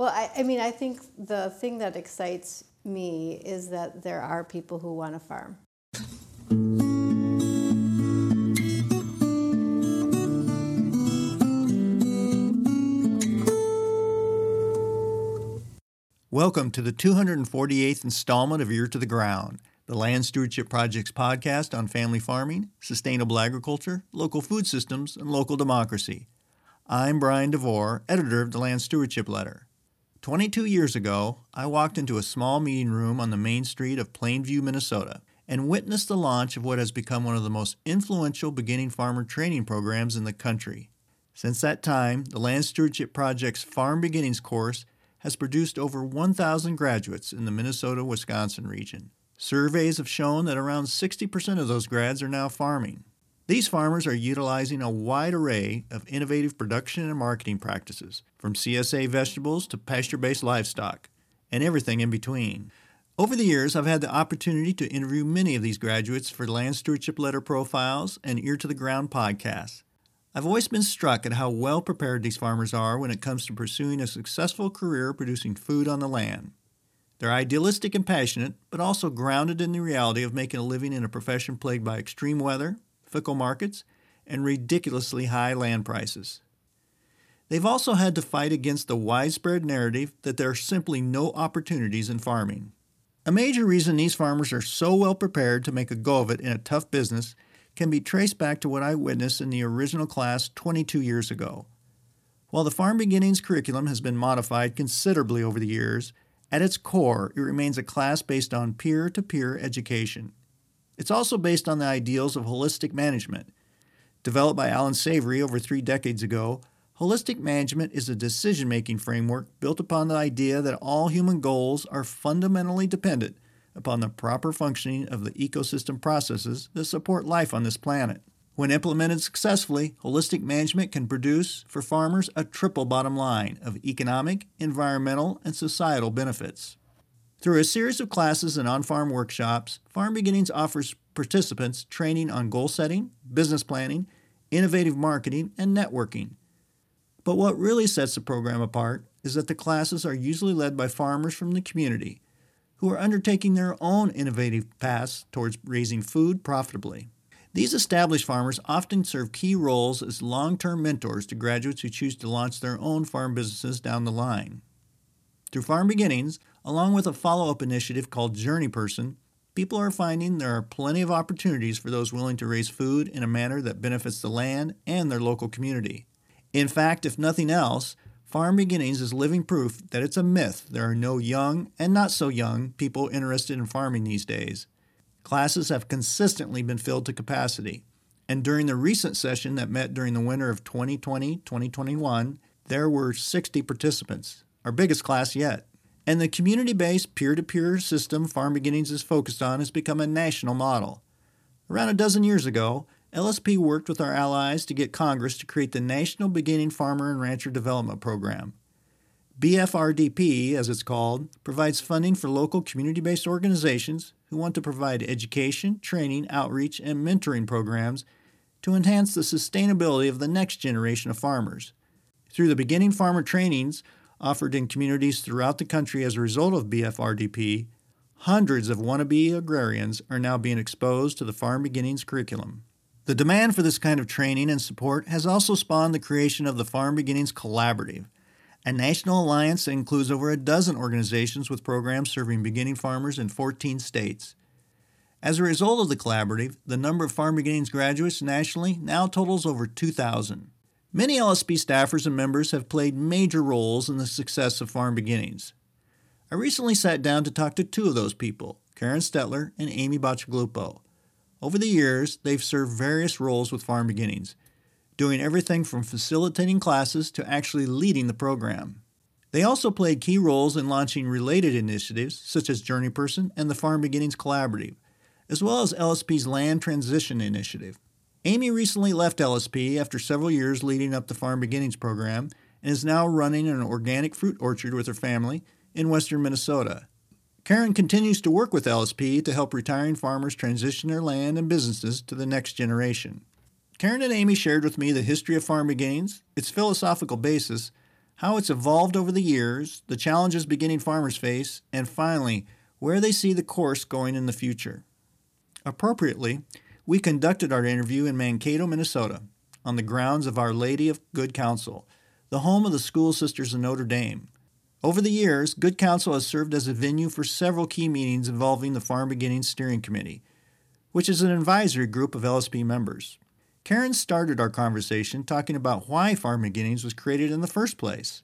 Well, I mean, I think the thing that excites me is that there are people who want to farm. Welcome to the 248th installment of Ear to the Ground, the Land Stewardship Project's podcast on family farming, sustainable agriculture, local food systems, and local democracy. I'm Brian DeVore, editor of the Land Stewardship Letter. 22 years ago, I walked into a small meeting room on the main street of Plainview, Minnesota, and witnessed the launch of what has become one of the most influential beginning farmer training programs in the country. Since that time, the Land Stewardship Project's Farm Beginnings course has produced over 1,000 graduates in the Minnesota-Wisconsin region. Surveys have shown that around 60% of those grads are now farming. These farmers are utilizing a wide array of innovative production and marketing practices, from CSA vegetables to pasture-based livestock, and everything in between. Over the years, I've had the opportunity to interview many of these graduates for Land Stewardship Letter Profiles and Ear to the Ground podcasts. I've always been struck at how well prepared these farmers are when it comes to pursuing a successful career producing food on the land. They're idealistic and passionate, but also grounded in the reality of making a living in a profession plagued by extreme weather, fickle markets, and ridiculously high land prices. They've also had to fight against the widespread narrative that there are simply no opportunities in farming. A major reason these farmers are so well prepared to make a go of it in a tough business can be traced back to what I witnessed in the original class 22 years ago. While the Farm Beginnings curriculum has been modified considerably over the years, at its core, it remains a class based on peer-to-peer education. It's also based on the ideals of holistic management. Developed by Allan Savory over 3 decades ago, holistic management is a decision-making framework built upon the idea that all human goals are fundamentally dependent upon the proper functioning of the ecosystem processes that support life on this planet. When implemented successfully, holistic management can produce, for farmers, a triple bottom line of economic, environmental, and societal benefits. Through a series of classes and on-farm workshops, Farm Beginnings offers participants training on goal setting, business planning, innovative marketing, and networking. But what really sets the program apart is that the classes are usually led by farmers from the community who are undertaking their own innovative paths towards raising food profitably. These established farmers often serve key roles as long-term mentors to graduates who choose to launch their own farm businesses down the line. Through Farm Beginnings, along with a follow-up initiative called Journey Person, people are finding there are plenty of opportunities for those willing to raise food in a manner that benefits the land and their local community. In fact, if nothing else, Farm Beginnings is living proof that it's a myth there are no young and not so young people interested in farming these days. Classes have consistently been filled to capacity, and during the recent session that met during the winter of 2020-2021, there were 60 participants, our biggest class yet. And the community-based peer-to-peer system Farm Beginnings is focused on has become a national model. Around a dozen years ago, LSP worked with our allies to get Congress to create the National Beginning Farmer and Rancher Development Program. BFRDP, as it's called, provides funding for local community-based organizations who want to provide education, training, outreach, and mentoring programs to enhance the sustainability of the next generation of farmers. Through the Beginning Farmer trainings, offered in communities throughout the country as a result of BFRDP, hundreds of wannabe agrarians are now being exposed to the Farm Beginnings curriculum. The demand for this kind of training and support has also spawned the creation of the Farm Beginnings Collaborative, a national alliance that includes over a dozen organizations with programs serving beginning farmers in 14 states. As a result of the collaborative, the number of Farm Beginnings graduates nationally now totals over 2,000. Many LSP staffers and members have played major roles in the success of Farm Beginnings. I recently sat down to talk to 2 of those people, Karen Stettler and Amy Bociglupo. Over the years, they've served various roles with Farm Beginnings, doing everything from facilitating classes to actually leading the program. They also played key roles in launching related initiatives, such as Journey Person and the Farm Beginnings Collaborative, as well as LSP's Land Transition Initiative. Amy recently left LSP after several years leading up the Farm Beginnings program and is now running an organic fruit orchard with her family in western Minnesota. Karen continues to work with LSP to help retiring farmers transition their land and businesses to the next generation. Karen and Amy shared with me the history of Farm Beginnings, its philosophical basis, how it's evolved over the years, the challenges beginning farmers face, and finally, where they see the course going in the future. Appropriately, we conducted our interview in Mankato, Minnesota, on the grounds of Our Lady of Good Counsel, the home of the School Sisters of Notre Dame. Over the years, Good Counsel has served as a venue for several key meetings involving the Farm Beginnings Steering Committee, which is an advisory group of LSP members. Karen started our conversation talking about why Farm Beginnings was created in the first place.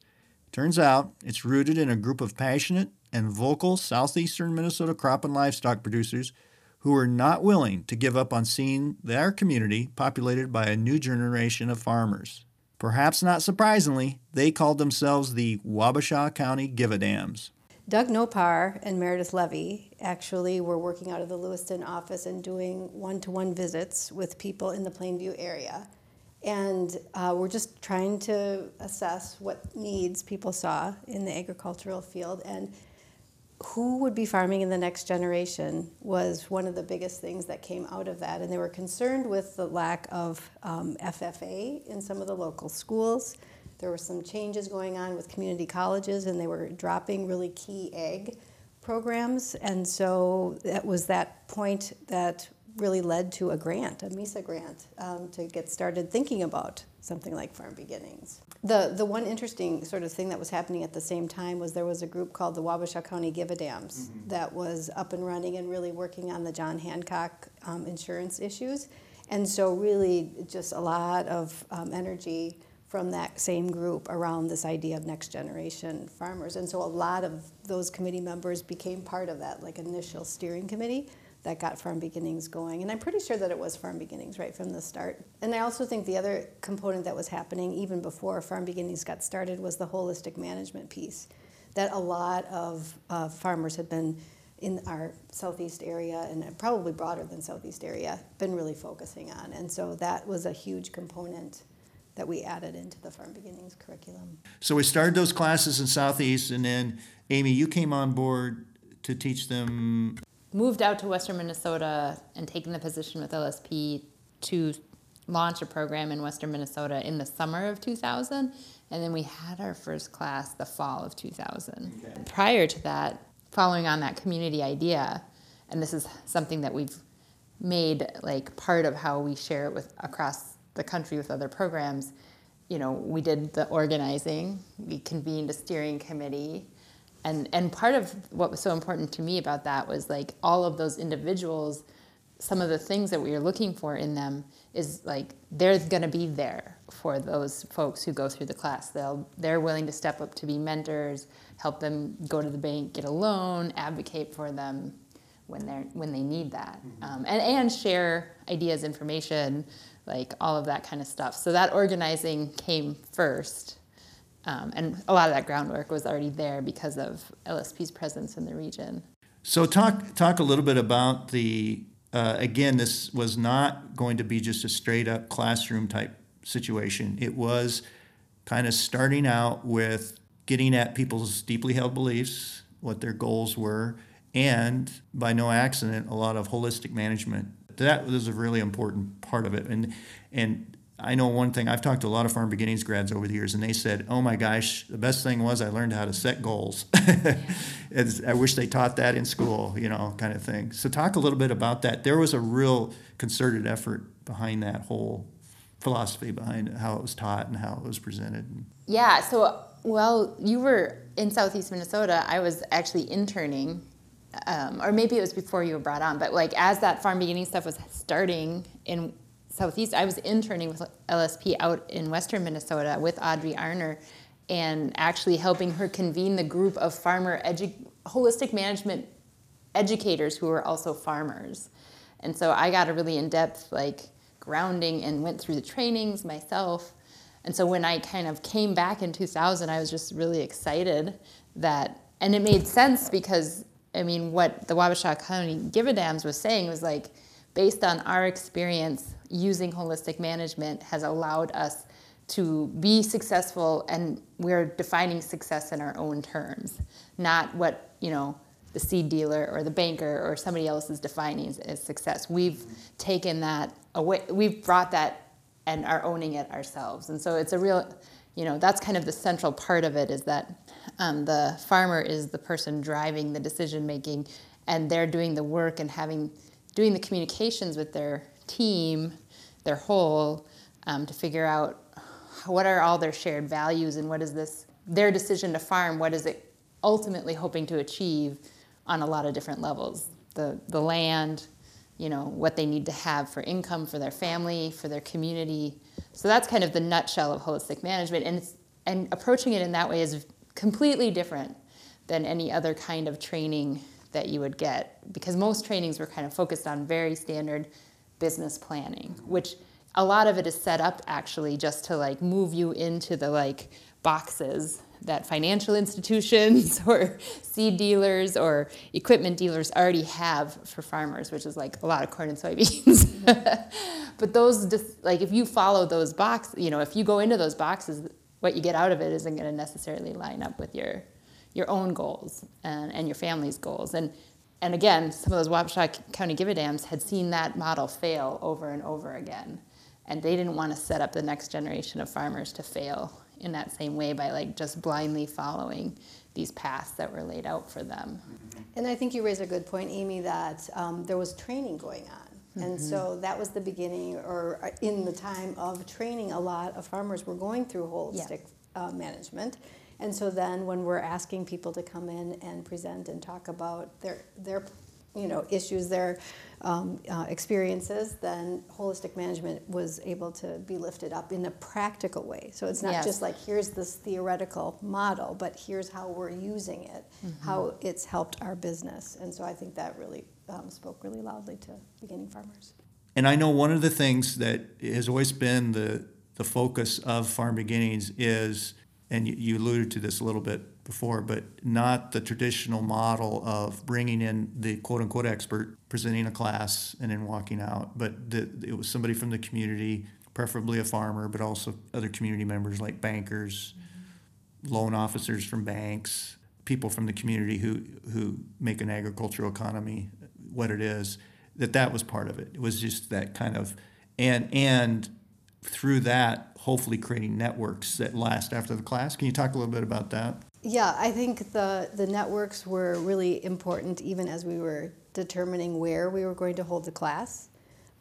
Turns out, it's rooted in a group of passionate and vocal southeastern Minnesota crop and livestock producers who are not willing to give up on seeing their community populated by a new generation of farmers. Perhaps not surprisingly, they called themselves the Wabasha County Give-A-Dams. Doug Nopar and Meredith Levy actually were working out of the Lewiston office and doing one-to-one visits with people in the Plainview area. And we're just trying to assess what needs people saw in the agricultural field and who would be farming in the next generation was one of the biggest things that came out of that. And they were concerned with the lack of FFA in some of the local schools. There were some changes going on with community colleges, and they were dropping really key ag programs. And so that was that point that really led to a grant, a MISA grant, to get started thinking about something like Farm Beginnings. The one interesting sort of thing that was happening at the same time was there was a group called the Wabasha County Give-A-Dams that was up and running and really working on the John Hancock insurance issues. And so really just a lot of energy from that same group around this idea of next generation farmers. And so a lot of those committee members became part of that like initial steering committee that got Farm Beginnings going. And I'm pretty sure that it was Farm Beginnings right from the start. And I also think the other component that was happening even before Farm Beginnings got started was the holistic management piece, that a lot of farmers had been in our southeast area, and probably broader than southeast area, been really focusing on. And so that was a huge component that we added into the Farm Beginnings curriculum. So we started those classes in Southeast, and then, Amy, you came on board to teach them. Moved out to Western Minnesota and taken the position with LSP to launch a program in Western Minnesota in the summer of 2000, and then we had our first class the fall of 2000. Okay. Prior to that, following on that community idea, and this is something that we've made like part of how we share it with across the country with other programs, you know, we did the organizing, we convened a steering committee, and part of what was so important to me about that was like all of those individuals, some of the things that we are looking for in them is like they're going to be there for those folks who go through the class. They're willing to step up to be mentors, help them go to the bank, get a loan, advocate for them when they need that, and share ideas, information, like all of that kind of stuff. So that organizing came first. And a lot of that groundwork was already there because of LSP's presence in the region. So talk a little bit about the, again, this was not going to be just a straight up classroom type situation. It was kind of starting out with getting at people's deeply held beliefs, what their goals were, and by no accident, a lot of holistic management. That was a really important part of it. And I know one thing, I've talked to a lot of Farm Beginnings grads over the years, and they said, oh my gosh, the best thing was I learned how to set goals. Yeah. I wish they taught that in school, you know, kind of thing. So talk a little bit about that. There was a real concerted effort behind that whole philosophy, behind how it was taught and how it was presented. Yeah, so, well, you were in Southeast Minnesota. I was actually interning. Or maybe it was before you were brought on, but like as that Farm Beginning stuff was starting in Southeast, I was interning with LSP out in Western Minnesota with Audrey Arner and actually helping her convene the group of farmer holistic management educators who were also farmers. And so I got a really in-depth like grounding and went through the trainings myself. And so when I kind of came back in 2000, I was just really excited that, and it made sense because I mean, what the Wabasha County Give-A-Dams was saying was like, based on our experience using holistic management has allowed us to be successful, and we're defining success in our own terms, not what, you know, the seed dealer or the banker or somebody else is defining as success. We've taken that away, we've brought that and are owning it ourselves. And so it's a real you know, that's kind of the central part of it, is that the farmer is the person driving the decision making, and they're doing the work and doing the communications with their team, their whole, to figure out what are all their shared values and what is this, their decision to farm, what is it ultimately hoping to achieve on a lot of different levels. The land, you know, what they need to have for income, for their family, for their community. So that's kind of the nutshell of holistic management, and approaching it in that way is completely different than any other kind of training that you would get, because most trainings were kind of focused on very standard business planning, which a lot of it is set up actually just to like move you into the like boxes that financial institutions or seed dealers or equipment dealers already have for farmers, which is like a lot of corn and soybeans. But those, just like, if you follow those boxes, you know, if you go into those boxes, what you get out of it isn't going to necessarily line up with your own goals and your family's goals. And again, some of those Wabasha County Give-A-Dams had seen that model fail over and over again, and they didn't want to set up the next generation of farmers to fail in that same way by like just blindly following these paths that were laid out for them. And I think you raise a good point, Amy, that there was training going on. Mm-hmm. And so that was the beginning, or in the time of training, a lot of farmers were going through holistic management. And so then when we're asking people to come in and present and talk about their you know, issues, their experiences, then holistic management was able to be lifted up in a practical way. So it's not just like, here's this theoretical model, but here's how we're using it, how it's helped our business. And so I think that really spoke really loudly to beginning farmers. And I know one of the things that has always been the focus of Farm Beginnings is, and you alluded to this a little bit before, but not the traditional model of bringing in the quote-unquote expert, presenting a class, and then walking out. But it was somebody from the community, preferably a farmer, but also other community members like bankers, loan officers from banks, people from the community who make an agricultural economy what it is, that was part of it. It was just that kind of, and through that, hopefully creating networks that last after the class. Can you talk a little bit about that? Yeah, I think the networks were really important even as we were determining where we were going to hold the class.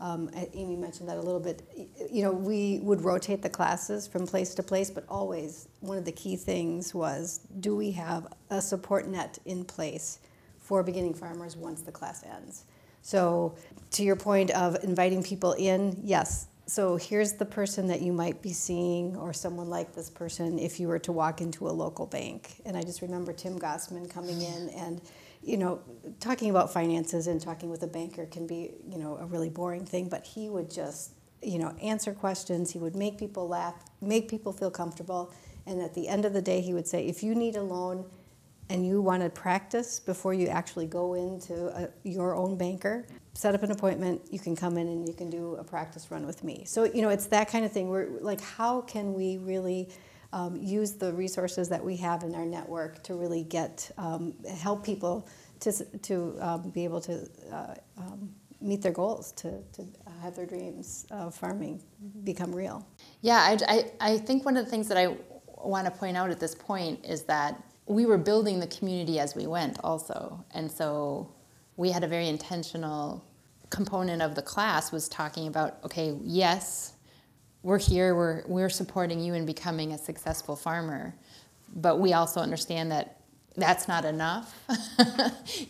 Amy mentioned that a little bit. You know, we would rotate the classes from place to place, but always one of the key things was, do we have a support net in place for beginning farmers once the class ends? So to your point of inviting people in, yes. So here's the person that you might be seeing, or someone like this person if you were to walk into a local bank. And I just remember Tim Gossman coming in and, you know, talking about finances and talking with a banker can be, you know, a really boring thing, but he would just, you know, answer questions. He would make people laugh, make people feel comfortable. And at the end of the day, he would say, if you need a loan and you want to practice before you actually go into your own banker, set up an appointment, you can come in and you can do a practice run with me. So, you know, it's that kind of thing. We're like, how can we really use the resources that we have in our network to really get, help people to be able to meet their goals, to have their dreams of farming become real? Yeah, I think one of the things that I want to point out at this point is that we were building the community as we went also. And so we had a very intentional component of the class was talking about, okay, yes, we're here, we're supporting you in becoming a successful farmer, but we also understand that that's not enough.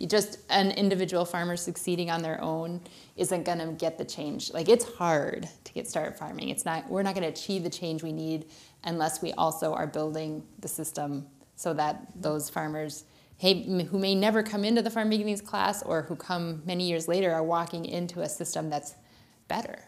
Just an individual farmer succeeding on their own isn't going to get the change. Like, it's hard to get started farming. We're not going to achieve the change we need unless we also are building the system so that those farmers who may never come into the Farm Beginnings class or who come many years later are walking into a system that's better,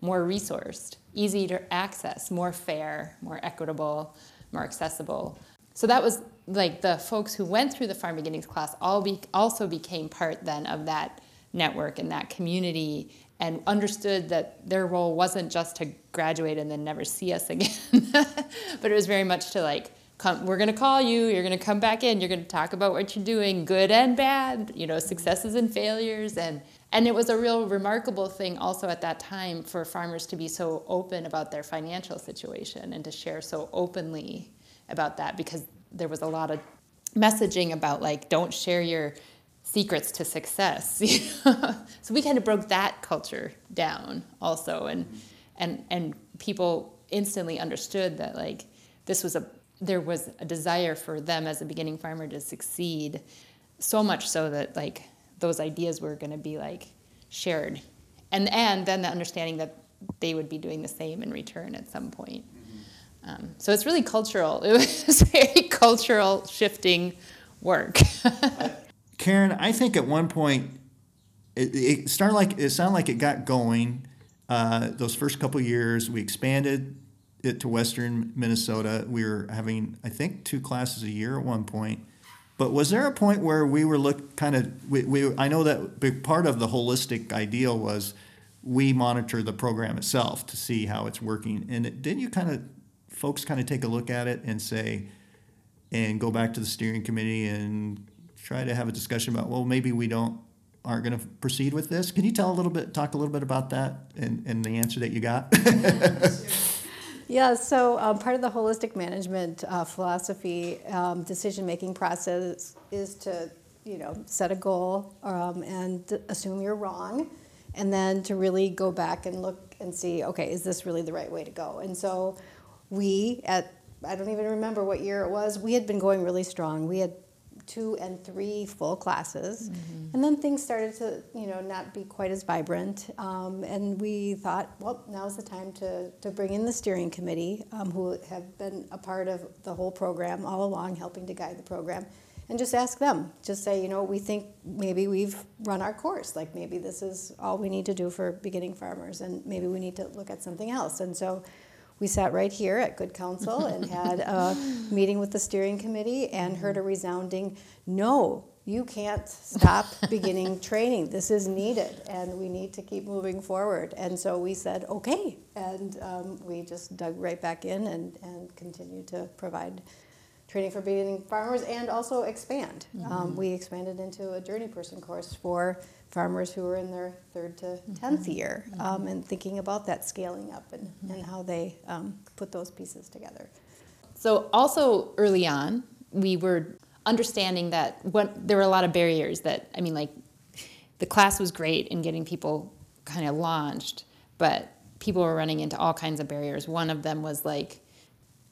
more resourced, easy to access, more fair, more equitable, more accessible. So that was like the folks who went through the Farm Beginnings class also became part then of that network and that community, and understood that their role wasn't just to graduate and then never see us again, but it was very much to like, we're going to call you, you're going to come back in, you're going to talk about what you're doing, good and bad, you know, successes and failures, and And it was a real remarkable thing also at that time for farmers to be so open about their financial situation and to share so openly about that, because there was a lot of messaging about, like, don't share your secrets to success. So we kind of broke that culture down also, and people instantly understood that, like, there was a desire for them as a beginning farmer to succeed, so much so that, like, those ideas were going to be, like, shared, and then the understanding that they would be doing the same in return at some point. Mm-hmm. So it's really cultural. It was very cultural shifting work. Karen, I think at one point it sounded like it got going. Those first couple years, we expanded it to western Minnesota. We were having, I think, 2 classes a year at one point. But was there a point where we were I know that big part of the holistic ideal was we monitor the program itself to see how it's working. And didn't you folks take a look at it and say, and go back to the steering committee and try to have a discussion about, well, maybe we aren't going to proceed with this? Can you talk a little bit about that and the answer that you got? Yeah, so part of the holistic management philosophy decision-making process is to, set a goal and assume you're wrong, and then to really go back and look and see, okay, is this really the right way to go? And so we, I don't even remember what year it was, we had been going really strong. We had 2 and 3 full classes, mm-hmm. and then things started to, not be quite as vibrant. And we thought, well, now's the time to bring in the steering committee, who have been a part of the whole program all along, helping to guide the program, and just ask them. Just say, we think maybe we've run our course. Like, maybe this is all we need to do for beginning farmers, and maybe we need to look at something else. And so we sat right here at Good Counsel and had a meeting with the steering committee and heard a resounding, no, you can't stop beginning training. This is needed, and we need to keep moving forward. And so we said, okay. And we just dug right back in and continued to provide training for beginning farmers and also expand. Mm-hmm. We expanded into a Journey Person course for farmers who were in their 3rd to 10th year, and thinking about that scaling up and how they put those pieces together. So also early on, we were understanding that there were a lot of barriers that, the class was great in getting people kind of launched, but people were running into all kinds of barriers. One of them was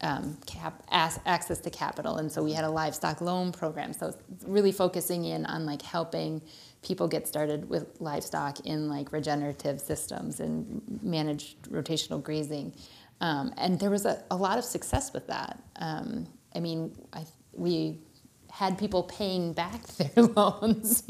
access to capital, and so we had a livestock loan program. So really focusing in on helping people get started with livestock in regenerative systems and managed rotational grazing. And there was a lot of success with that. We had people paying back their loans,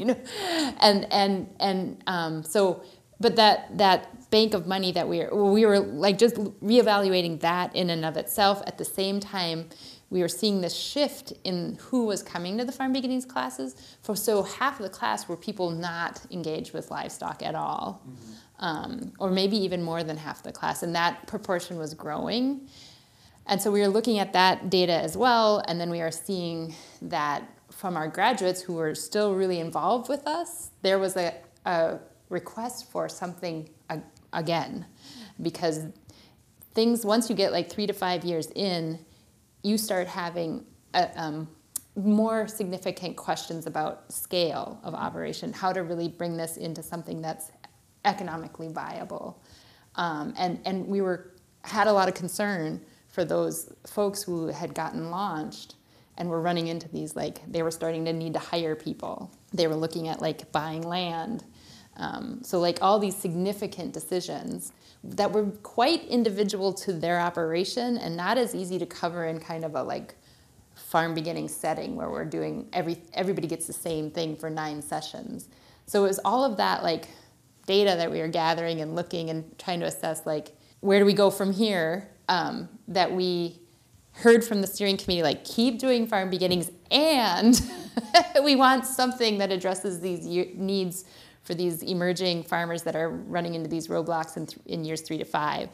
but that bank of money that we were just reevaluating that in and of itself. At the same time, we were seeing this shift in who was coming to the Farm Beginnings classes. So half of the class were people not engaged with livestock at all, mm-hmm. Or maybe even more than half the class, and that proportion was growing. And so we were looking at that data as well, and then we are seeing that from our graduates who were still really involved with us, there was a request for something again, because things, once you get 3 to 5 years in, you start having more significant questions about scale of operation, how to really bring this into something that's economically viable. And we had a lot of concern for those folks who had gotten launched and were running into these, they were starting to need to hire people. They were looking at buying land. So all these significant decisions that were quite individual to their operation and not as easy to cover in kind of a farm beginning setting where we're doing everybody gets the same thing for 9 sessions. So it was all of that data that we were gathering and looking and trying to assess where do we go from here, that we heard from the steering committee, keep doing Farm Beginnings, and we want something that addresses these needs for these emerging farmers that are running into these roadblocks in years 3 to 5.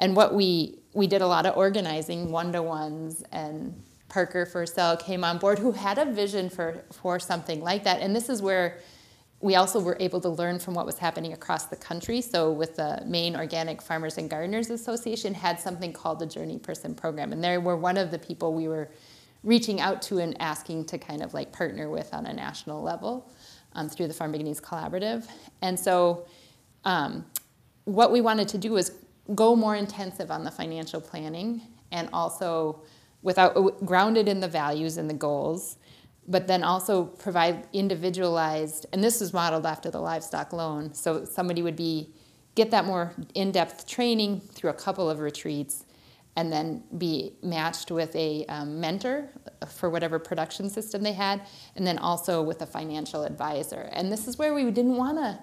And what we did a lot of organizing, one-to-ones, and Parker Fursell came on board, who had a vision for something like that. And this is where we also were able to learn from what was happening across the country. So with the Maine Organic Farmers and Gardeners Association had something called the Journey Person Program. And they were one of the people we were reaching out to and asking to kind of like partner with on a national level through the Farm Beginnings Collaborative. And so what we wanted to do was go more intensive on the financial planning and also grounded in the values and the goals, but then also provide individualized, and this was modeled after the livestock loan, so somebody would get that more in-depth training through a couple of retreats and then be matched with a mentor for whatever production system they had, and then also with a financial advisor. And this is where we didn't wanna,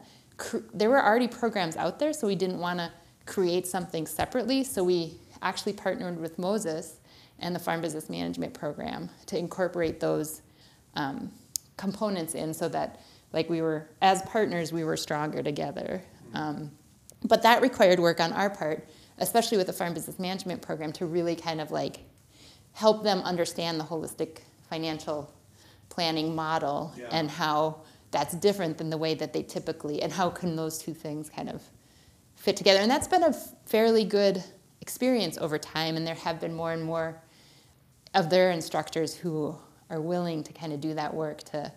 there were already programs out there, so we didn't wanna create something separately, so we actually partnered with Moses and the Farm Business Management Program to incorporate those components in so that, like, we were, as partners, we were stronger together. But that required work on our part, especially with the Farm Business Management Program, to really kind of like help them understand the holistic financial planning model and how that's different than the way that they typically, and how can those two things kind of fit together. And that's been a fairly good experience over time, and there have been more and more of their instructors who are willing to kind of do that work, to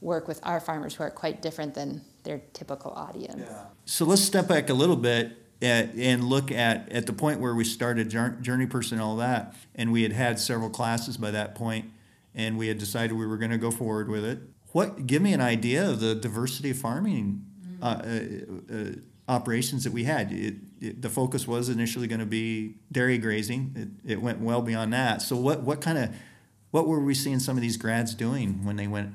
work with our farmers who are quite different than their typical audience. Yeah. So let's step back a little bit and look at the point where we started Journey Person and all that, and we had several classes by that point, and we had decided we were going to go forward with it. Give me an idea of the diversity of farming operations that we had. The focus was initially going to be dairy grazing. It went well beyond that. So what were we seeing some of these grads doing when they went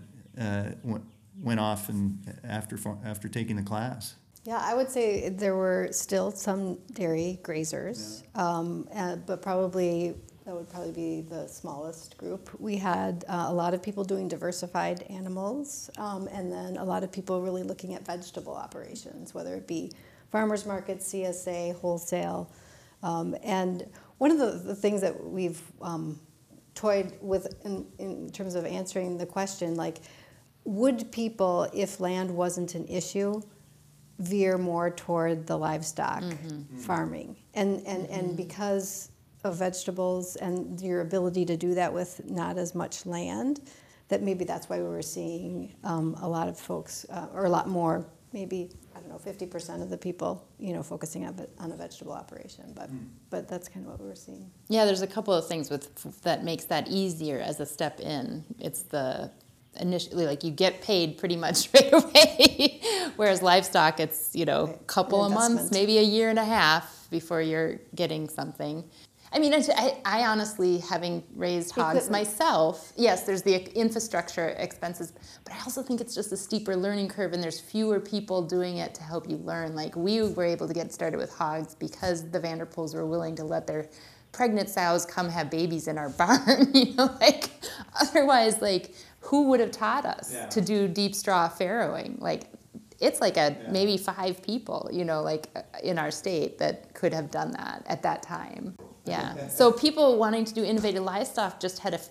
off and after taking the class? Yeah, I would say there were still some dairy grazers, but that would probably be the smallest group. We had a lot of people doing diversified animals, and then a lot of people really looking at vegetable operations, whether it be farmers markets, CSA, wholesale. And one of the things that we've toyed with in terms of answering the question, like, would people, if land wasn't an issue, veer more toward the livestock farming? And because of vegetables and your ability to do that with not as much land, that maybe that's why we were seeing a lot of folks, or a lot more, maybe, I don't know, 50% of the people, focusing on a vegetable operation. But that's kind of what we were seeing. Yeah, there's a couple of things that makes that easier as a step in. It's initially, like, you get paid pretty much right away, whereas livestock, it's couple of months, maybe a year and a half before you're getting something. I mean, I honestly, having raised hogs myself, yes, there's the infrastructure expenses, but I also think it's just a steeper learning curve, and there's fewer people doing it to help you learn. Like, we were able to get started with hogs because the Vanderpools were willing to let their pregnant sows come have babies in our barn. Otherwise, like, who would have taught us to do deep straw farrowing? Like, it's like maybe 5 people, in our state that could have done that at that time. Yeah. So people wanting to do innovative livestock just had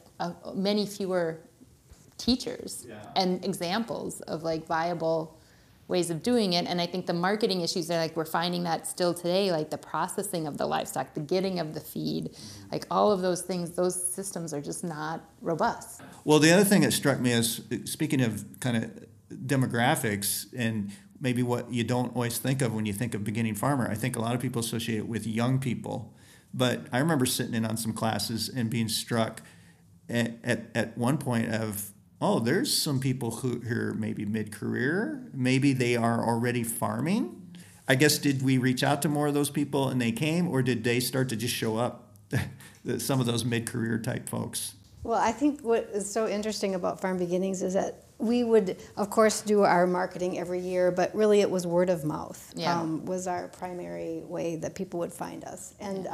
many fewer teachers and examples of like viable ways of doing it. And I think the marketing issues are we're finding that still today, like the processing of the livestock, the getting of the feed, like all of those things, those systems are just not robust. Well, the other thing that struck me is, speaking of kind of demographics and maybe what you don't always think of when you think of beginning farmer, I think a lot of people associate it with young people. But I remember sitting in on some classes and being struck at one point of, there's some people who are maybe mid-career. Maybe they are already farming. I guess, did we reach out to more of those people and they came, or did they start to just show up, some of those mid-career type folks? Well, I think what is so interesting about Farm Beginnings is that we would, of course, do our marketing every year, but really it was word of mouth was our primary way that people would find us. And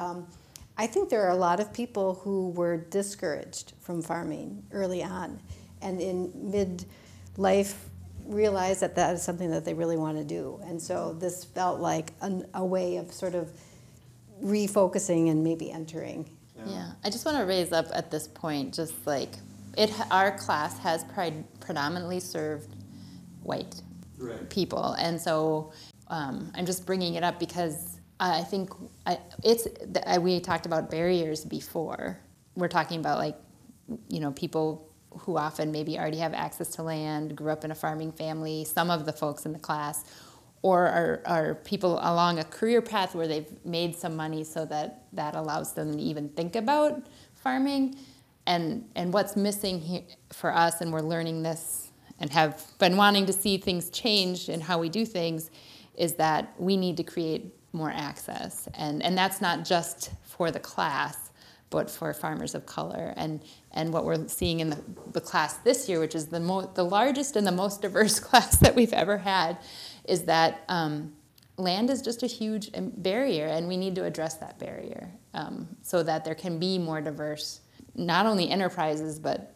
I think there are a lot of people who were discouraged from farming early on, and in mid-life realized that that is something that they really want to do. And so this felt like a way of sort of refocusing and maybe entering. Yeah, I just want to raise up at this point, just like, our class has predominantly served white right. people. And so I'm just bringing it up because I think we talked about barriers before. We're talking about people who often maybe already have access to land, grew up in a farming family, some of the folks in the class, or are people along a career path where they've made some money so that allows them to even think about farming. And what's missing here for us, and we're learning this and have been wanting to see things change in how we do things, is that we need to create more access. And that's not just for the class, but for farmers of color. And what we're seeing in the class this year, which is the largest and the most diverse class that we've ever had, is that land is just a huge barrier, and we need to address that barrier so that there can be more diverse, not only enterprises, but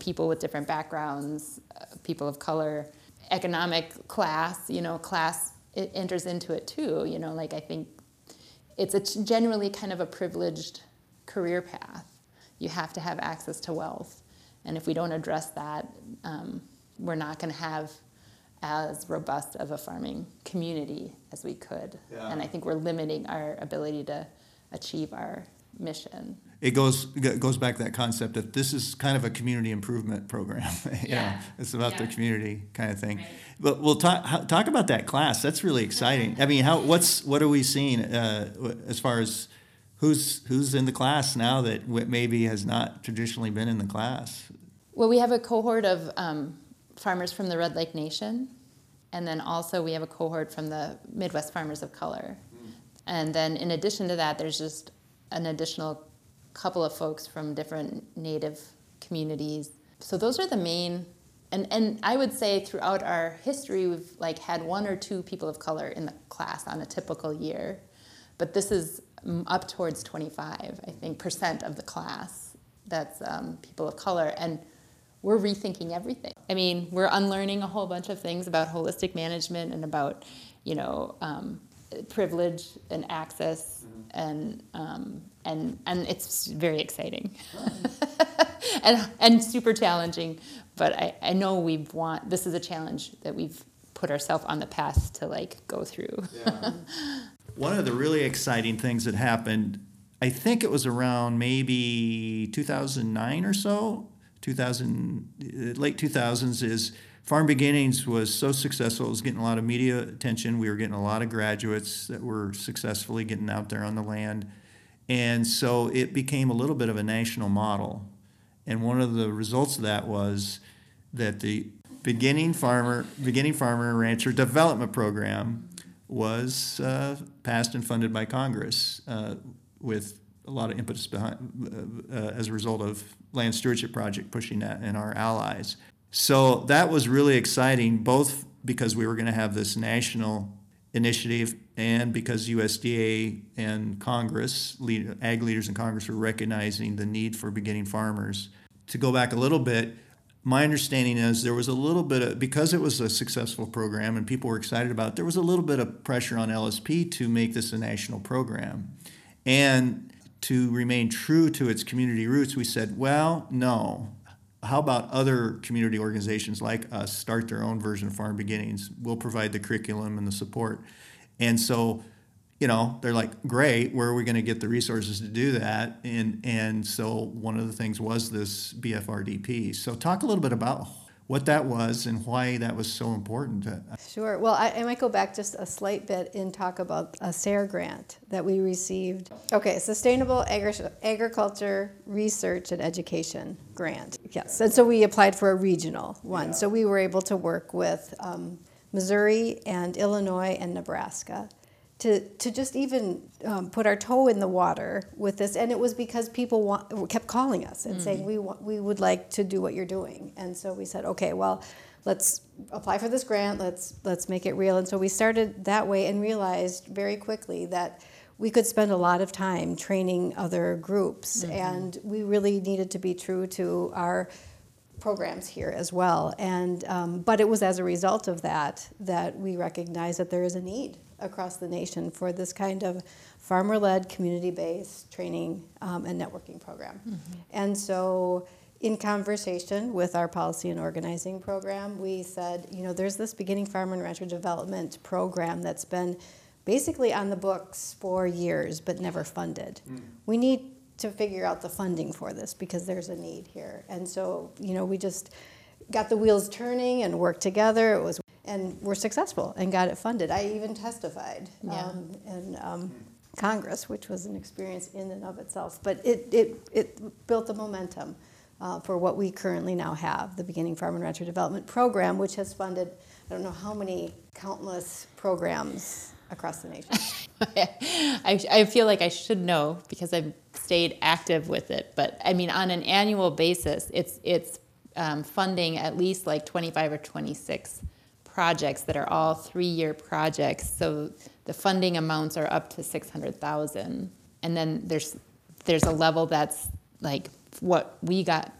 people with different backgrounds, people of color, economic class. Class it enters into it too. I think it's a generally kind of a privileged career path. You have to have access to wealth, and if we don't address that, we're not going to have as robust of a farming community as we could. Yeah. And I think we're limiting our ability to achieve our mission. It goes back to that concept that this is kind of a community improvement program. Yeah. It's about the community kind of thing. Right. But we'll talk about that class. That's really exciting. I mean, what are we seeing as far as who's in the class now that maybe has not traditionally been in the class? Well, we have a cohort of farmers from the Red Lake Nation, and then also we have a cohort from the Midwest Farmers of Color. Mm. And then in addition to that, there's just an additional couple of folks from different Native communities. So those are the main, and I would say throughout our history, we've had one or two people of color in the class on a typical year, but this is up towards 25, I think, % of the class that's people of color. And we're rethinking everything. I mean, we're unlearning a whole bunch of things about holistic management and about, privilege and access, mm-hmm. and it's very exciting, and super challenging. But I know this is a challenge that we've put ourselves on the path to go through. Yeah. One of the really exciting things that happened, I think it was around maybe 2009 or so. Late 2000s is Farm Beginnings was so successful. It was getting a lot of media attention. We were getting a lot of graduates that were successfully getting out there on the land. And so it became a little bit of a national model. And one of the results of that was that the Beginning Farmer and Rancher Development Program was passed and funded by Congress with a lot of impetus behind as a result of Land Stewardship Project pushing that and our allies. So that was really exciting, both because we were going to have this national initiative and because USDA and Congress, ag leaders in Congress, were recognizing the need for beginning farmers. To go back a little bit, my understanding is there was a little bit of, because it was a successful program and people were excited about it, there was a little bit of pressure on LSP to make this a national program. And to remain true to its community roots, we said, well, no. How about other community organizations like us start their own version of Farm Beginnings? We'll provide the curriculum and the support. And so, they're great, where are we going to get the resources to do that? And so one of the things was this BFRDP. So talk a little bit about what that was and why that was so important. Sure. Well, I might go back just a slight bit and talk about a SARE grant that we received. Okay, Sustainable Agriculture Research and Education grant. Yes, and so we applied for a regional one. Yeah. So we were able to work with Missouri and Illinois and Nebraska to just even put our toe in the water with this. And it was because people kept calling us and mm-hmm. saying, we would like to do what you're doing. And so we said, okay, well, let's apply for this grant. Let's make it real. And so we started that way and realized very quickly that we could spend a lot of time training other groups. Mm-hmm. And we really needed to be true to our programs here as well. And but it was as a result of that we recognized that there is a need across the nation for this kind of farmer-led, community-based training and networking program. Mm-hmm. And so in conversation with our policy and organizing program, we said, you know, there's this Beginning Farmer and Rancher Development Program that's been basically on the books for years but never funded. We need to figure out the funding for this because there's a need here. And so, you know, we just got the wheels turning and worked together. And we're successful and got it funded. I even testified in Congress, which was an experience in and of itself. But it built the momentum for what we currently now have, the Beginning Farm and Rancher Development Program, which has funded, I don't know how many countless programs across the nation. I feel like I should know because I've stayed active with it. But I mean, on an annual basis, it's funding at least like 25 or 26 projects that are all 3-year projects. So the funding amounts are up to $600,000. And then there's a level that's like what we got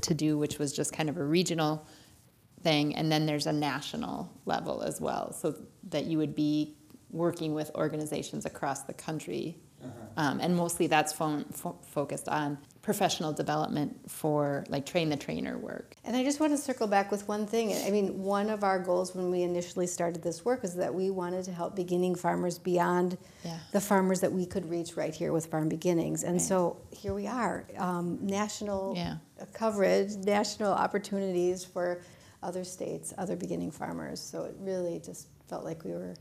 to do, which was just kind of a regional thing. And then there's a national level as well, so that you would be working with organizations across the country. And mostly that's focused on professional development for like train the trainer work. And I just want to circle back with one thing. I mean, one of our goals when we initially started this work is that we wanted to help beginning farmers beyond the farmers that we could reach right here with Farm Beginnings. And so here we are, national coverage, national opportunities for other states, other beginning farmers. So it really just felt like we were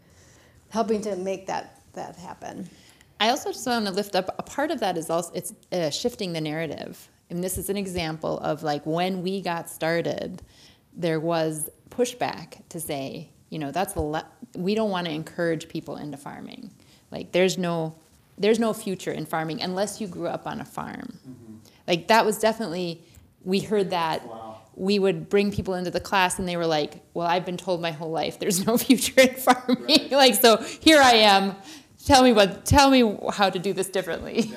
helping to make that happen. I also just want to lift up, a part of that is also it's shifting the narrative. And this is an example of like when we got started, there was pushback to say, you know, we don't want to encourage people into farming. Like there's no future in farming unless you grew up on a farm. Like that was definitely, we heard that. Wow. We would bring people into the class and they were like, well, I've been told my whole life there's no future in farming. Right. Like, so here I am. Tell me how to do this differently.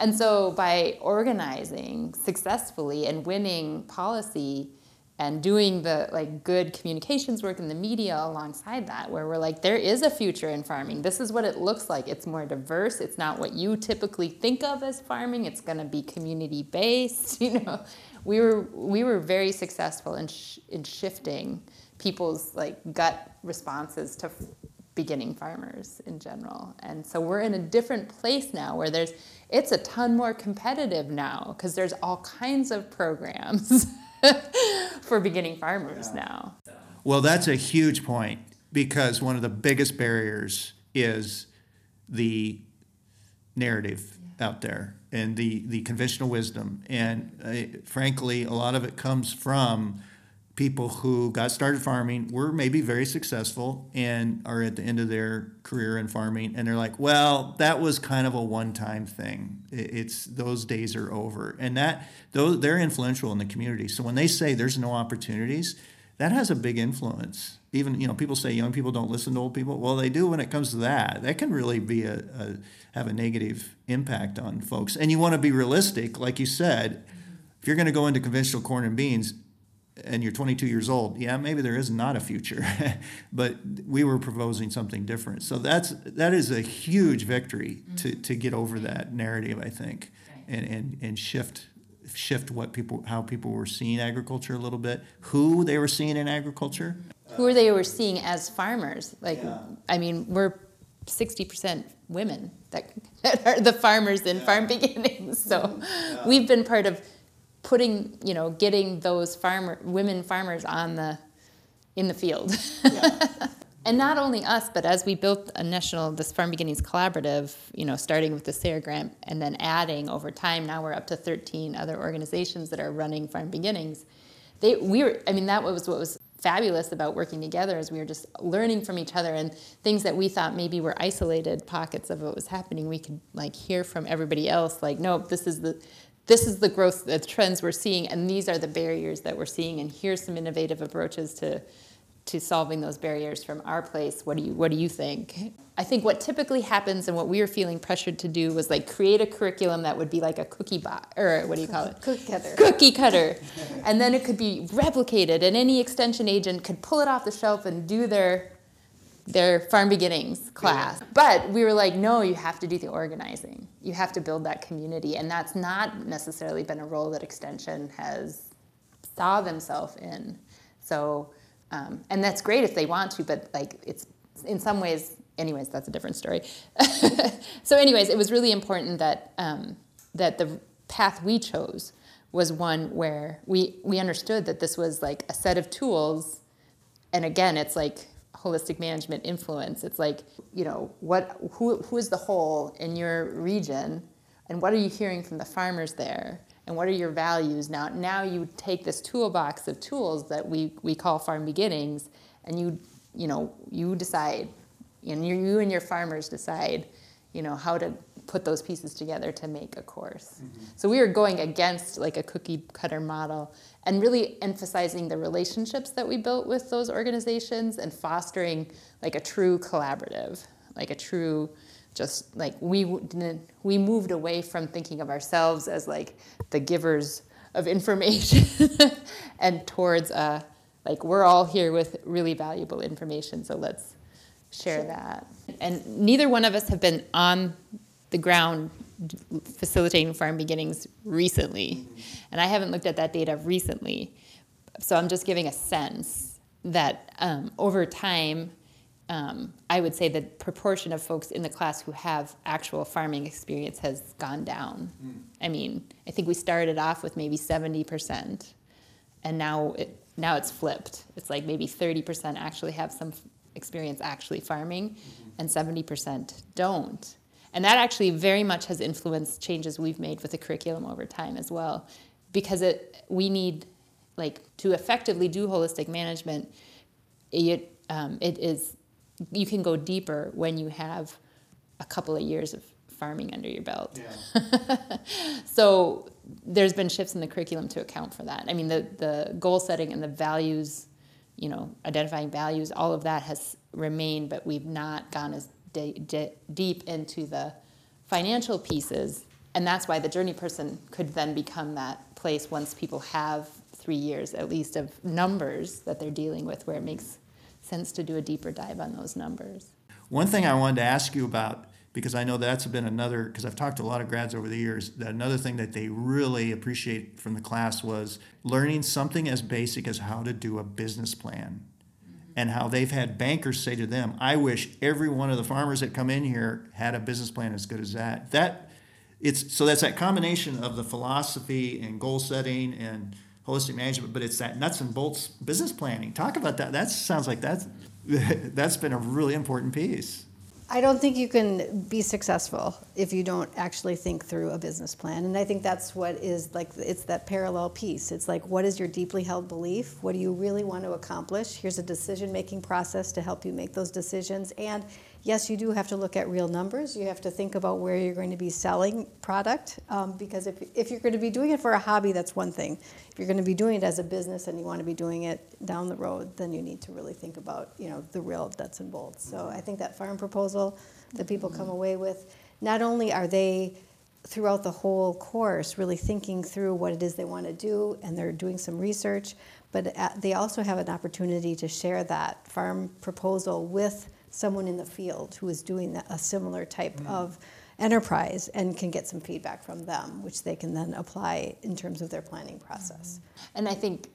And so by organizing successfully and winning policy and doing the like good communications work in the media alongside that, where we're like, there is a future in farming. This is what it looks like. It's more diverse. It's not what you typically think of as farming. It's going to be community-based. You know, we were very successful in shifting people's like gut responses to beginning farmers in general. And so we're in a different place now where it's a ton more competitive now because there's all kinds of programs for beginning farmers now. Well, that's a huge point because one of the biggest barriers is the narrative out there and the conventional wisdom. And frankly, a lot of it comes from people who got started farming, were maybe very successful and are at the end of their career in farming. And they're like, well, that was kind of a one-time thing. It's those days are over. And they're influential in the community. So when they say there's no opportunities, that has a big influence. Even, you know, people say young people don't listen to old people. Well, they do when it comes to that. That can really be have a negative impact on folks. And you want to be realistic. Like you said, if you're going to go into conventional corn and beans, and you're 22 years old, maybe there is not a future. But we were proposing something different. So that is a huge victory to get over that narrative, I think, and shift how people were seeing agriculture a little bit, who they were seeing in agriculture. Who they were seeing as farmers. Like, I mean, we're 60% women that are the farmers in Farm Beginnings. So we've been part of putting, you know, getting those women farmers in the field. And not only us, but as we built this Farm Beginnings collaborative, you know, starting with the Sarah Grant and then adding over time, now we're up to 13 other organizations that are running Farm Beginnings. That was what was fabulous about working together, is we were just learning from each other, and things that we thought maybe were isolated pockets of what was happening, we could like hear from everybody else, like, nope, this is the growth, the trends we're seeing, and these are the barriers that we're seeing, and here's some innovative approaches to solving those barriers from our place. What do you think? I think what typically happens and what we were feeling pressured to do was like create a curriculum that would be like a cookie box, or what do you call it? Cookie cutter. And then it could be replicated, and any extension agent could pull it off the shelf and do their their Farm Beginnings class. Yeah. But we were like, no, you have to do the organizing. You have to build that community. And that's not necessarily been a role that Extension has saw themselves in. So, and that's great if they want to, but like it's in some ways, anyways, that's a different story. So anyways, it was really important that, that the path we chose was one where we understood that this was like a set of tools. And again, it's like holistic management influence. It's like, you know, who is the whole in your region, and what are you hearing from the farmers there, and what are your values? Now you take this toolbox of tools that we call Farm Beginnings, and you decide, and you and your farmers decide, you know, how to put those pieces together to make a course. Mm-hmm. So we were going against like a cookie cutter model and really emphasizing the relationships that we built with those organizations and fostering like a true collaborative, like a true, just like we moved away from thinking of ourselves as like the givers of information and towards like we're all here with really valuable information, so let's share that. And neither one of us have been on the ground facilitating Farm Beginnings recently. And I haven't looked at that data recently. So I'm just giving a sense that over time, I would say the proportion of folks in the class who have actual farming experience has gone down. Mm. I mean, I think we started off with maybe 70%, and now it's flipped. It's like maybe 30% actually have some experience actually farming, and 70% don't. And that actually very much has influenced changes we've made with the curriculum over time as well, because we need, like, to effectively do holistic management, you can go deeper when you have a couple of years of farming under your belt. Yeah. So there's been shifts in the curriculum to account for that. I mean, the goal setting and the values, you know, identifying values, all of that has remained, but we've not gone as deep into the financial pieces, and that's why the Journey Person could then become that place once people have 3 years at least of numbers that they're dealing with, where it makes sense to do a deeper dive on those numbers. One thing I wanted to ask you about, because I know that's been another, because I've talked to a lot of grads over the years, that another thing that they really appreciate from the class was learning something as basic as how to do a business plan. And how they've had bankers say to them, I wish every one of the farmers that come in here had a business plan as good as that. So that's that combination of the philosophy and goal setting and holistic management, but it's that nuts and bolts business planning. Talk about that. That sounds like that's been a really important piece. I don't think you can be successful if you don't actually think through a business plan. And I think that's what is like, it's that parallel piece. It's like, what is your deeply held belief? What do you really want to accomplish? Here's a decision-making process to help you make those decisions. And yes, you do have to look at real numbers. You have to think about where you're going to be selling product. Because if you're going to be doing it for a hobby, that's one thing. If you're going to be doing it as a business and you want to be doing it down the road, then you need to really think about, you know, the real nuts and bolts. So I think that farm proposal that people come away with, not only are they throughout the whole course really thinking through what it is they want to do, and they're doing some research, but they also have an opportunity to share that farm proposal with someone in the field who is doing a similar type of enterprise, and can get some feedback from them, which they can then apply in terms of their planning process. And I think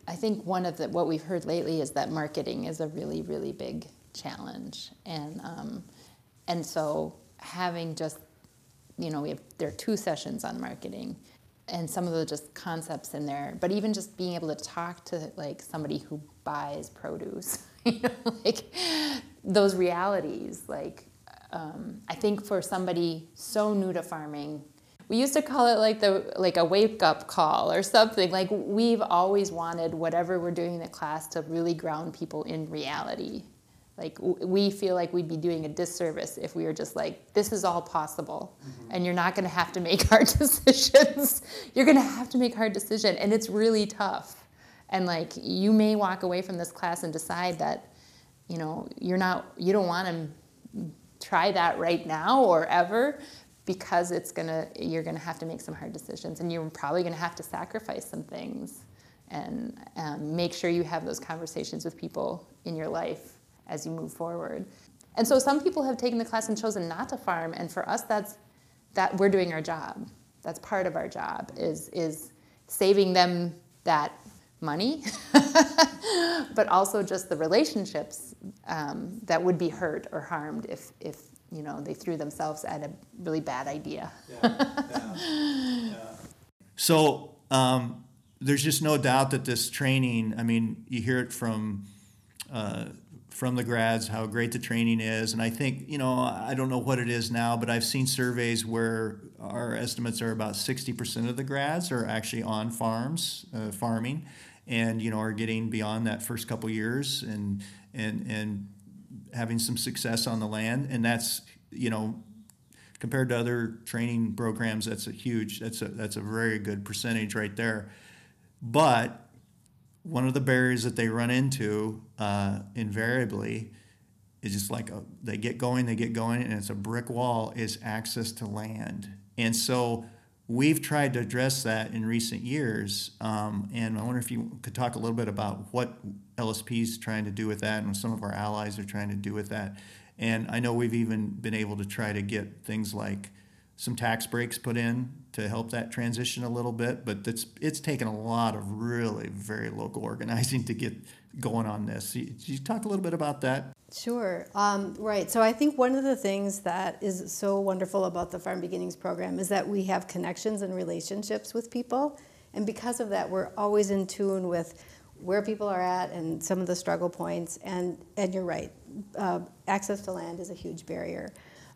one of what we've heard lately is that marketing is a really, really big challenge, and so having just, you know, there are 2 sessions on marketing, and some of the just concepts in there, but even just being able to talk to like somebody who buys produce, you know, like those realities, like. I think for somebody so new to farming, we used to call it like a wake-up call or something. Like, we've always wanted whatever we're doing in the class to really ground people in reality. Like, we feel like we'd be doing a disservice if we were just like, this is all possible, and you're not going to have to make hard decisions. You're going to have to make hard decisions, and it's really tough. And like, you may walk away from this class and decide that, you know, you don't want to try that right now or ever, because you're gonna have to make some hard decisions, and you're probably gonna have to sacrifice some things, and make sure you have those conversations with people in your life as you move forward. And so some people have taken the class and chosen not to farm, and for us that we're doing our job. That's part of our job is saving them that money, but also just the relationships that would be hurt or harmed if you know, they threw themselves at a really bad idea. So there's just no doubt that this training, I mean, you hear it from the grads, how great the training is. And I think, you know, I don't know what it is now, but I've seen surveys where our estimates are about 60% of the grads are actually on farms, farming, and, you know, are getting beyond that first couple years and having some success on the land. And that's, you know, compared to other training programs, that's a very good percentage right there. But one of the barriers that they run into invariably is just like they get going, and it's a brick wall, is access to land. And so we've tried to address that in recent years. And I wonder if you could talk a little bit about what LSP is trying to do with that, and what some of our allies are trying to do with that. And I know we've even been able to try to get things like some tax breaks put in to help that transition a little bit, but it's taken a lot of really very local organizing to get going on this. Could you talk a little bit about that? Sure. Right. So I think one of the things that is so wonderful about the Farm Beginnings program is that we have connections and relationships with people. And because of that, we're always in tune with where people are at and some of the struggle points. And you're right, access to land is a huge barrier.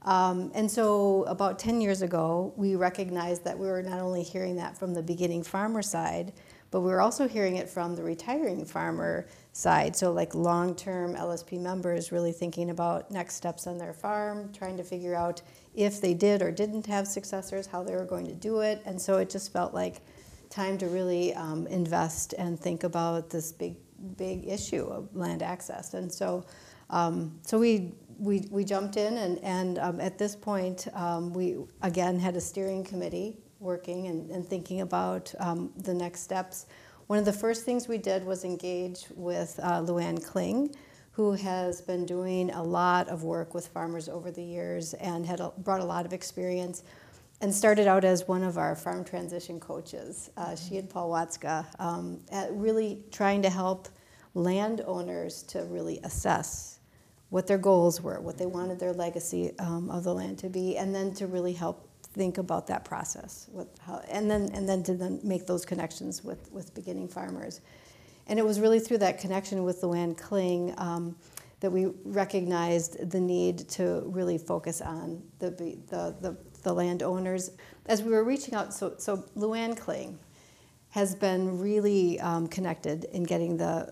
And so about 10 years ago, we recognized that we were not only hearing that from the beginning farmer side, but we were also hearing it from the retiring farmer side. So like long-term LSP members really thinking about next steps on their farm, trying to figure out if they did or didn't have successors, how they were going to do it. And so it just felt like time to really invest and think about this big issue of land access. And so we jumped in, and at this point, we again had a steering committee working and thinking about the next steps. One of the first things we did was engage with Luann Kling, who has been doing a lot of work with farmers over the years and had brought a lot of experience, and started out as one of our farm transition coaches. She and Paul Watska, at really trying to help landowners to really assess what their goals were, what they wanted their legacy of the land to be, and then to really help think about that process, and then to make those connections with beginning farmers. And it was really through that connection with Luann Kling that we recognized the need to really focus on the landowners. As we were reaching out, so Luann Kling has been really connected in getting the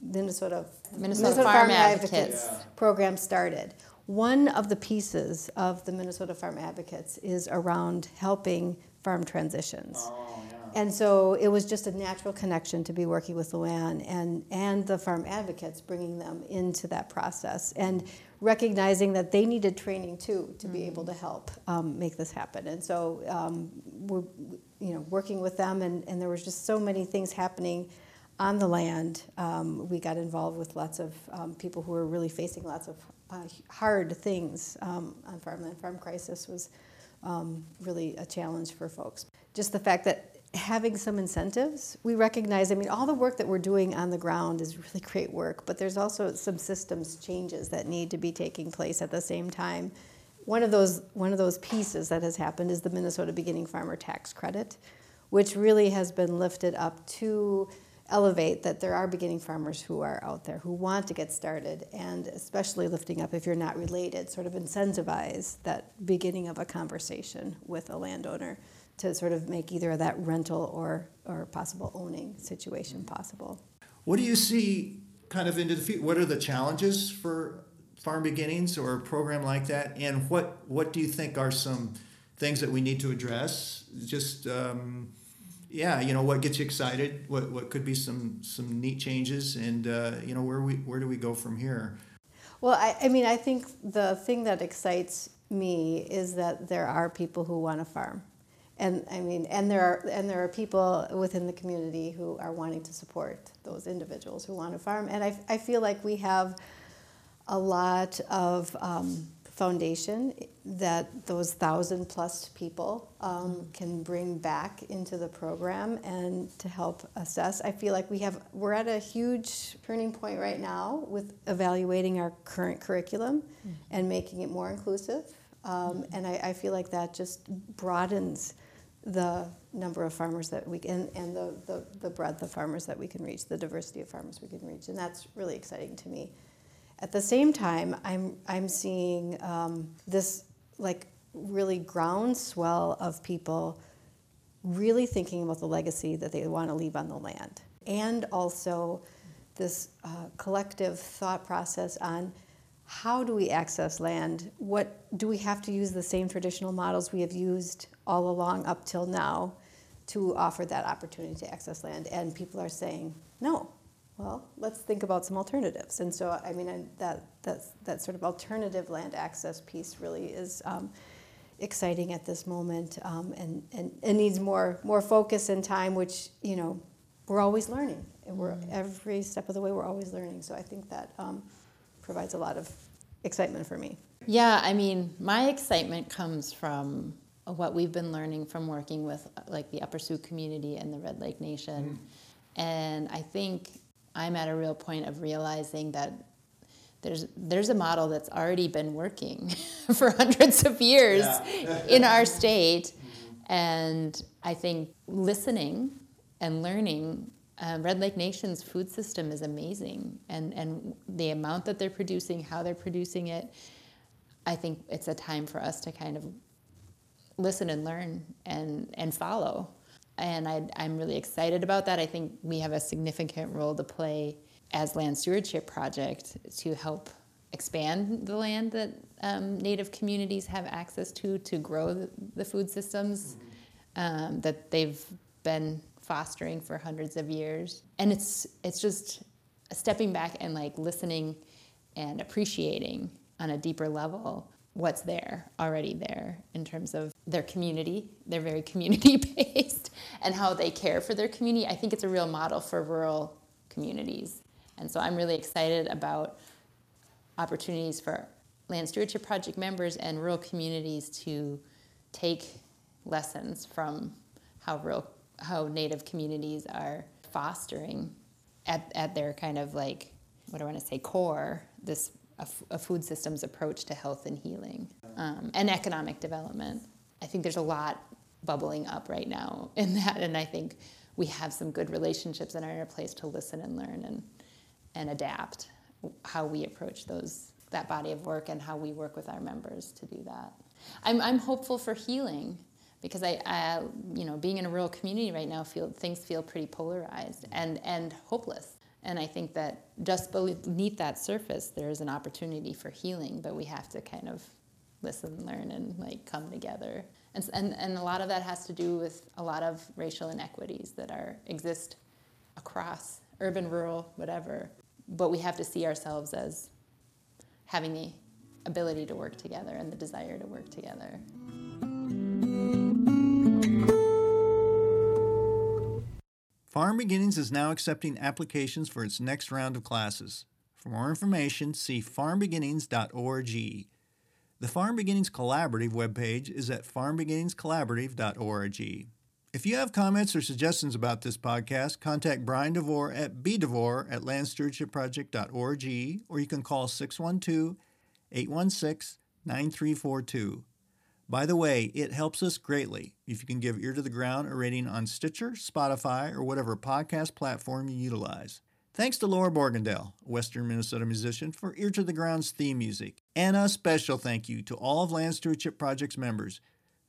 Minnesota Farm Advocates program started. One of the pieces of the Minnesota Farm Advocates is around helping farm transitions. And so it was just a natural connection to be working with Luann and the Farm Advocates, bringing them into that process and recognizing that they needed training too to be able to help make this happen. And so we're working with them, and there was just so many things happening on the land. We got involved with lots of people who were really facing lots of hard things on farmland. Farm crisis was really a challenge for folks. Just the fact that having some incentives, we recognize, all the work that we're doing on the ground is really great work, but there's also some systems changes that need to be taking place at the same time. One of those pieces that has happened is the Minnesota Beginning Farmer Tax Credit, which really has been lifted up to elevate that there are beginning farmers who are out there who want to get started, and especially lifting up if you're not related, sort of incentivize that beginning of a conversation with a landowner to sort of make either that rental or possible owning situation possible. What do you see kind of into the future? What are the challenges for Farm Beginnings or a program like that? And what do you think are some things that we need to address? Just, what gets you excited? What could be some neat changes? And, where do we go from here? Well, I think the thing that excites me is that there are people who want to farm. And there are people within the community who are wanting to support those individuals who want to farm. And I feel like we have a lot of foundation that those 1,000+ people can bring back into the program and to help assess. I feel like we're at a huge turning point right now with evaluating our current curriculum and making it more inclusive. And I feel like that just broadens the number of farmers that we can, and the breadth of farmers that we can reach, the diversity of farmers we can reach, and that's really exciting to me. At the same time, I'm seeing this like really groundswell of people really thinking about the legacy that they want to leave on the land, and also this collective thought process on how do we access land? What do we have to use the same traditional models we have used all along up till now to offer that opportunity to access land? And people are saying, no, well, let's think about some alternatives. And so, I mean, that sort of alternative land access piece really is exciting at this moment, and it needs more focus and time, which, you know, we're always learning. And every step of the way, we're always learning. So I think that provides a lot of excitement for me. Yeah, I mean, my excitement comes from what we've been learning from working with like the Upper Sioux community and the Red Lake Nation. And I think I'm at a real point of realizing that there's a model that's already been working for hundreds of years in our state. And I think listening and learning, Red Lake Nation's food system is amazing. And the amount that they're producing, how they're producing it, I think it's a time for us to kind of listen and learn and follow. And I'm really excited about that. I think we have a significant role to play as Land Stewardship Project to help expand the land that Native communities have access to grow the food systems that they've been fostering for hundreds of years. And it's just stepping back and like listening and appreciating on a deeper level what's already there in terms of their community. They're very community-based and how they care for their community. I think it's a real model for rural communities. And so I'm really excited about opportunities for Land Stewardship Project members and rural communities to take lessons from how Native communities are fostering at their kind of like, what do I want to say, core, this a food systems approach to health and healing and economic development. I think there's a lot bubbling up right now in that, and I think we have some good relationships and are in a place to listen and learn and adapt how we approach that body of work and how we work with our members to do that. I'm hopeful for healing because I you know, being in a rural community right now, things feel pretty polarized and hopeless. And I think that just beneath that surface, there is an opportunity for healing, but we have to kind of listen, learn, and like come together. And a lot of that has to do with a lot of racial inequities that exist across urban, rural, whatever. But we have to see ourselves as having the ability to work together and the desire to work together. Farm Beginnings is now accepting applications for its next round of classes. For more information, see farmbeginnings.org. The Farm Beginnings Collaborative webpage is at farmbeginningscollaborative.org. If you have comments or suggestions about this podcast, contact Brian DeVore at bdevore@landstewardshipproject.org, or you can call 612-816-9342. By the way, it helps us greatly if you can give Ear to the Ground a rating on Stitcher, Spotify, or whatever podcast platform you utilize. Thanks to Laura Borgendale, a Western Minnesota musician, for Ear to the Ground's theme music. And a special thank you to all of Land Stewardship Project's members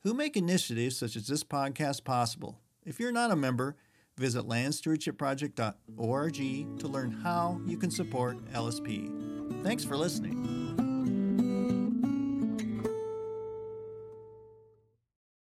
who make initiatives such as this podcast possible. If you're not a member, visit landstewardshipproject.org to learn how you can support LSP. Thanks for listening.